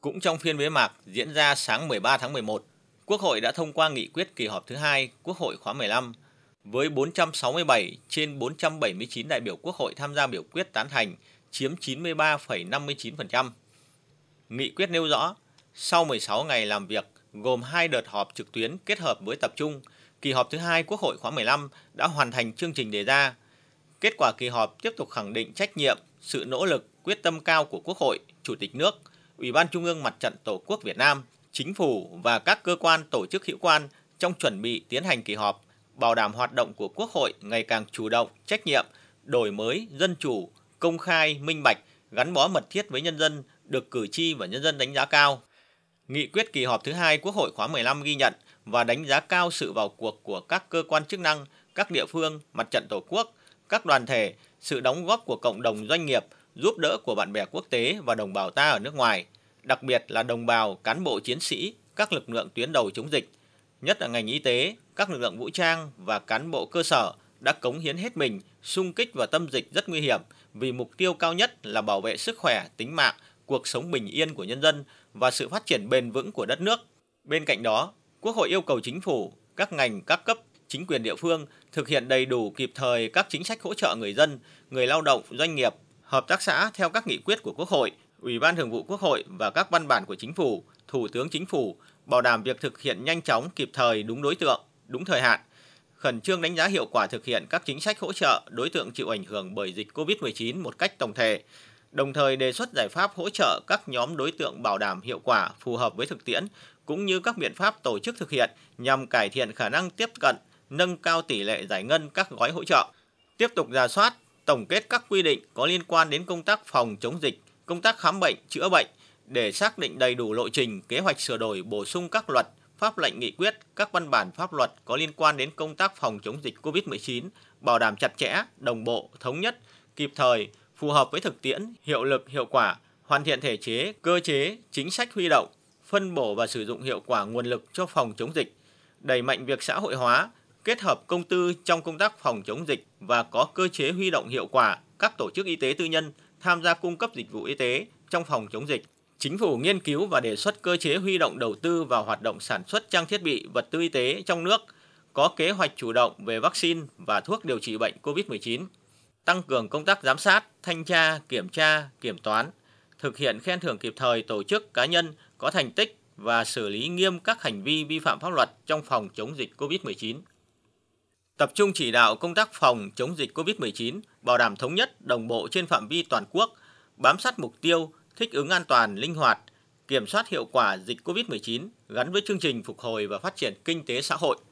Cũng trong phiên bế mạc diễn ra sáng 13 tháng 11, Quốc hội đã thông qua nghị quyết kỳ họp thứ 2 Quốc hội khóa 15 với 467 trên 479 đại biểu Quốc hội tham gia biểu quyết tán thành, chiếm 93,59%. Nghị quyết nêu rõ, sau 16 ngày làm việc gồm 2 đợt họp trực tuyến kết hợp với tập trung, kỳ họp thứ 2 Quốc hội khóa 15 đã hoàn thành chương trình đề ra. Kết quả kỳ họp tiếp tục khẳng định trách nhiệm, sự nỗ lực, quyết tâm cao của Quốc hội, Chủ tịch nước, Ủy ban Trung ương Mặt trận Tổ quốc Việt Nam, Chính phủ và các cơ quan tổ chức hữu quan trong chuẩn bị tiến hành kỳ họp, bảo đảm hoạt động của Quốc hội ngày càng chủ động, trách nhiệm, đổi mới, dân chủ, công khai, minh bạch, gắn bó mật thiết với nhân dân, được cử tri và nhân dân đánh giá cao. Nghị quyết kỳ họp thứ 2 Quốc hội khóa 15 ghi nhận và đánh giá cao sự vào cuộc của các cơ quan chức năng, các địa phương, Mặt trận Tổ quốc, các đoàn thể, sự đóng góp của cộng đồng doanh nghiệp, giúp đỡ của bạn bè quốc tế và đồng bào ta ở nước ngoài, đặc biệt là đồng bào, cán bộ chiến sĩ, các lực lượng tuyến đầu chống dịch, nhất là ngành y tế, các lực lượng vũ trang và cán bộ cơ sở đã cống hiến hết mình, xung kích vào tâm dịch rất nguy hiểm vì mục tiêu cao nhất là bảo vệ sức khỏe, tính mạng, cuộc sống bình yên của nhân dân và sự phát triển bền vững của đất nước. Bên cạnh đó, Quốc hội yêu cầu Chính phủ, các ngành, các cấp, chính quyền địa phương thực hiện đầy đủ kịp thời các chính sách hỗ trợ người dân, người lao động, doanh nghiệp, hợp tác xã theo các nghị quyết của Quốc hội, Ủy ban Thường vụ Quốc hội và các văn bản của Chính phủ, Thủ tướng Chính phủ, bảo đảm việc thực hiện nhanh chóng, kịp thời, đúng đối tượng, đúng thời hạn, khẩn trương đánh giá hiệu quả thực hiện các chính sách hỗ trợ đối tượng chịu ảnh hưởng bởi dịch COVID-19 một cách tổng thể, đồng thời đề xuất giải pháp hỗ trợ các nhóm đối tượng bảo đảm hiệu quả phù hợp với thực tiễn, cũng như các biện pháp tổ chức thực hiện nhằm cải thiện khả năng tiếp cận, nâng cao tỷ lệ giải ngân các gói hỗ trợ, tiếp tục rà soát, tổng kết các quy định có liên quan đến công tác phòng chống dịch, công tác khám bệnh, chữa bệnh để xác định đầy đủ lộ trình, kế hoạch sửa đổi, bổ sung các luật, pháp lệnh, nghị quyết, các văn bản pháp luật có liên quan đến công tác phòng chống dịch COVID-19, bảo đảm chặt chẽ, đồng bộ, thống nhất, kịp thời, phù hợp với thực tiễn, hiệu lực, hiệu quả, hoàn thiện thể chế, cơ chế, chính sách huy động, phân bổ và sử dụng hiệu quả nguồn lực cho phòng chống dịch, đẩy mạnh việc xã hội hóa, kết hợp công tư trong công tác phòng chống dịch và có cơ chế huy động hiệu quả các tổ chức y tế tư nhân tham gia cung cấp dịch vụ y tế trong phòng chống dịch. Chính phủ nghiên cứu và đề xuất cơ chế huy động đầu tư vào hoạt động sản xuất trang thiết bị, vật tư y tế trong nước, có kế hoạch chủ động về vaccine và thuốc điều trị bệnh COVID-19, tăng cường công tác giám sát, thanh tra, kiểm tra, kiểm toán, thực hiện khen thưởng kịp thời tổ chức cá nhân có thành tích và xử lý nghiêm các hành vi vi phạm pháp luật trong phòng chống dịch COVID-19. Tập trung chỉ đạo công tác phòng chống dịch COVID-19, bảo đảm thống nhất, đồng bộ trên phạm vi toàn quốc, bám sát mục tiêu, thích ứng an toàn, linh hoạt, kiểm soát hiệu quả dịch COVID-19 gắn với chương trình phục hồi và phát triển kinh tế xã hội.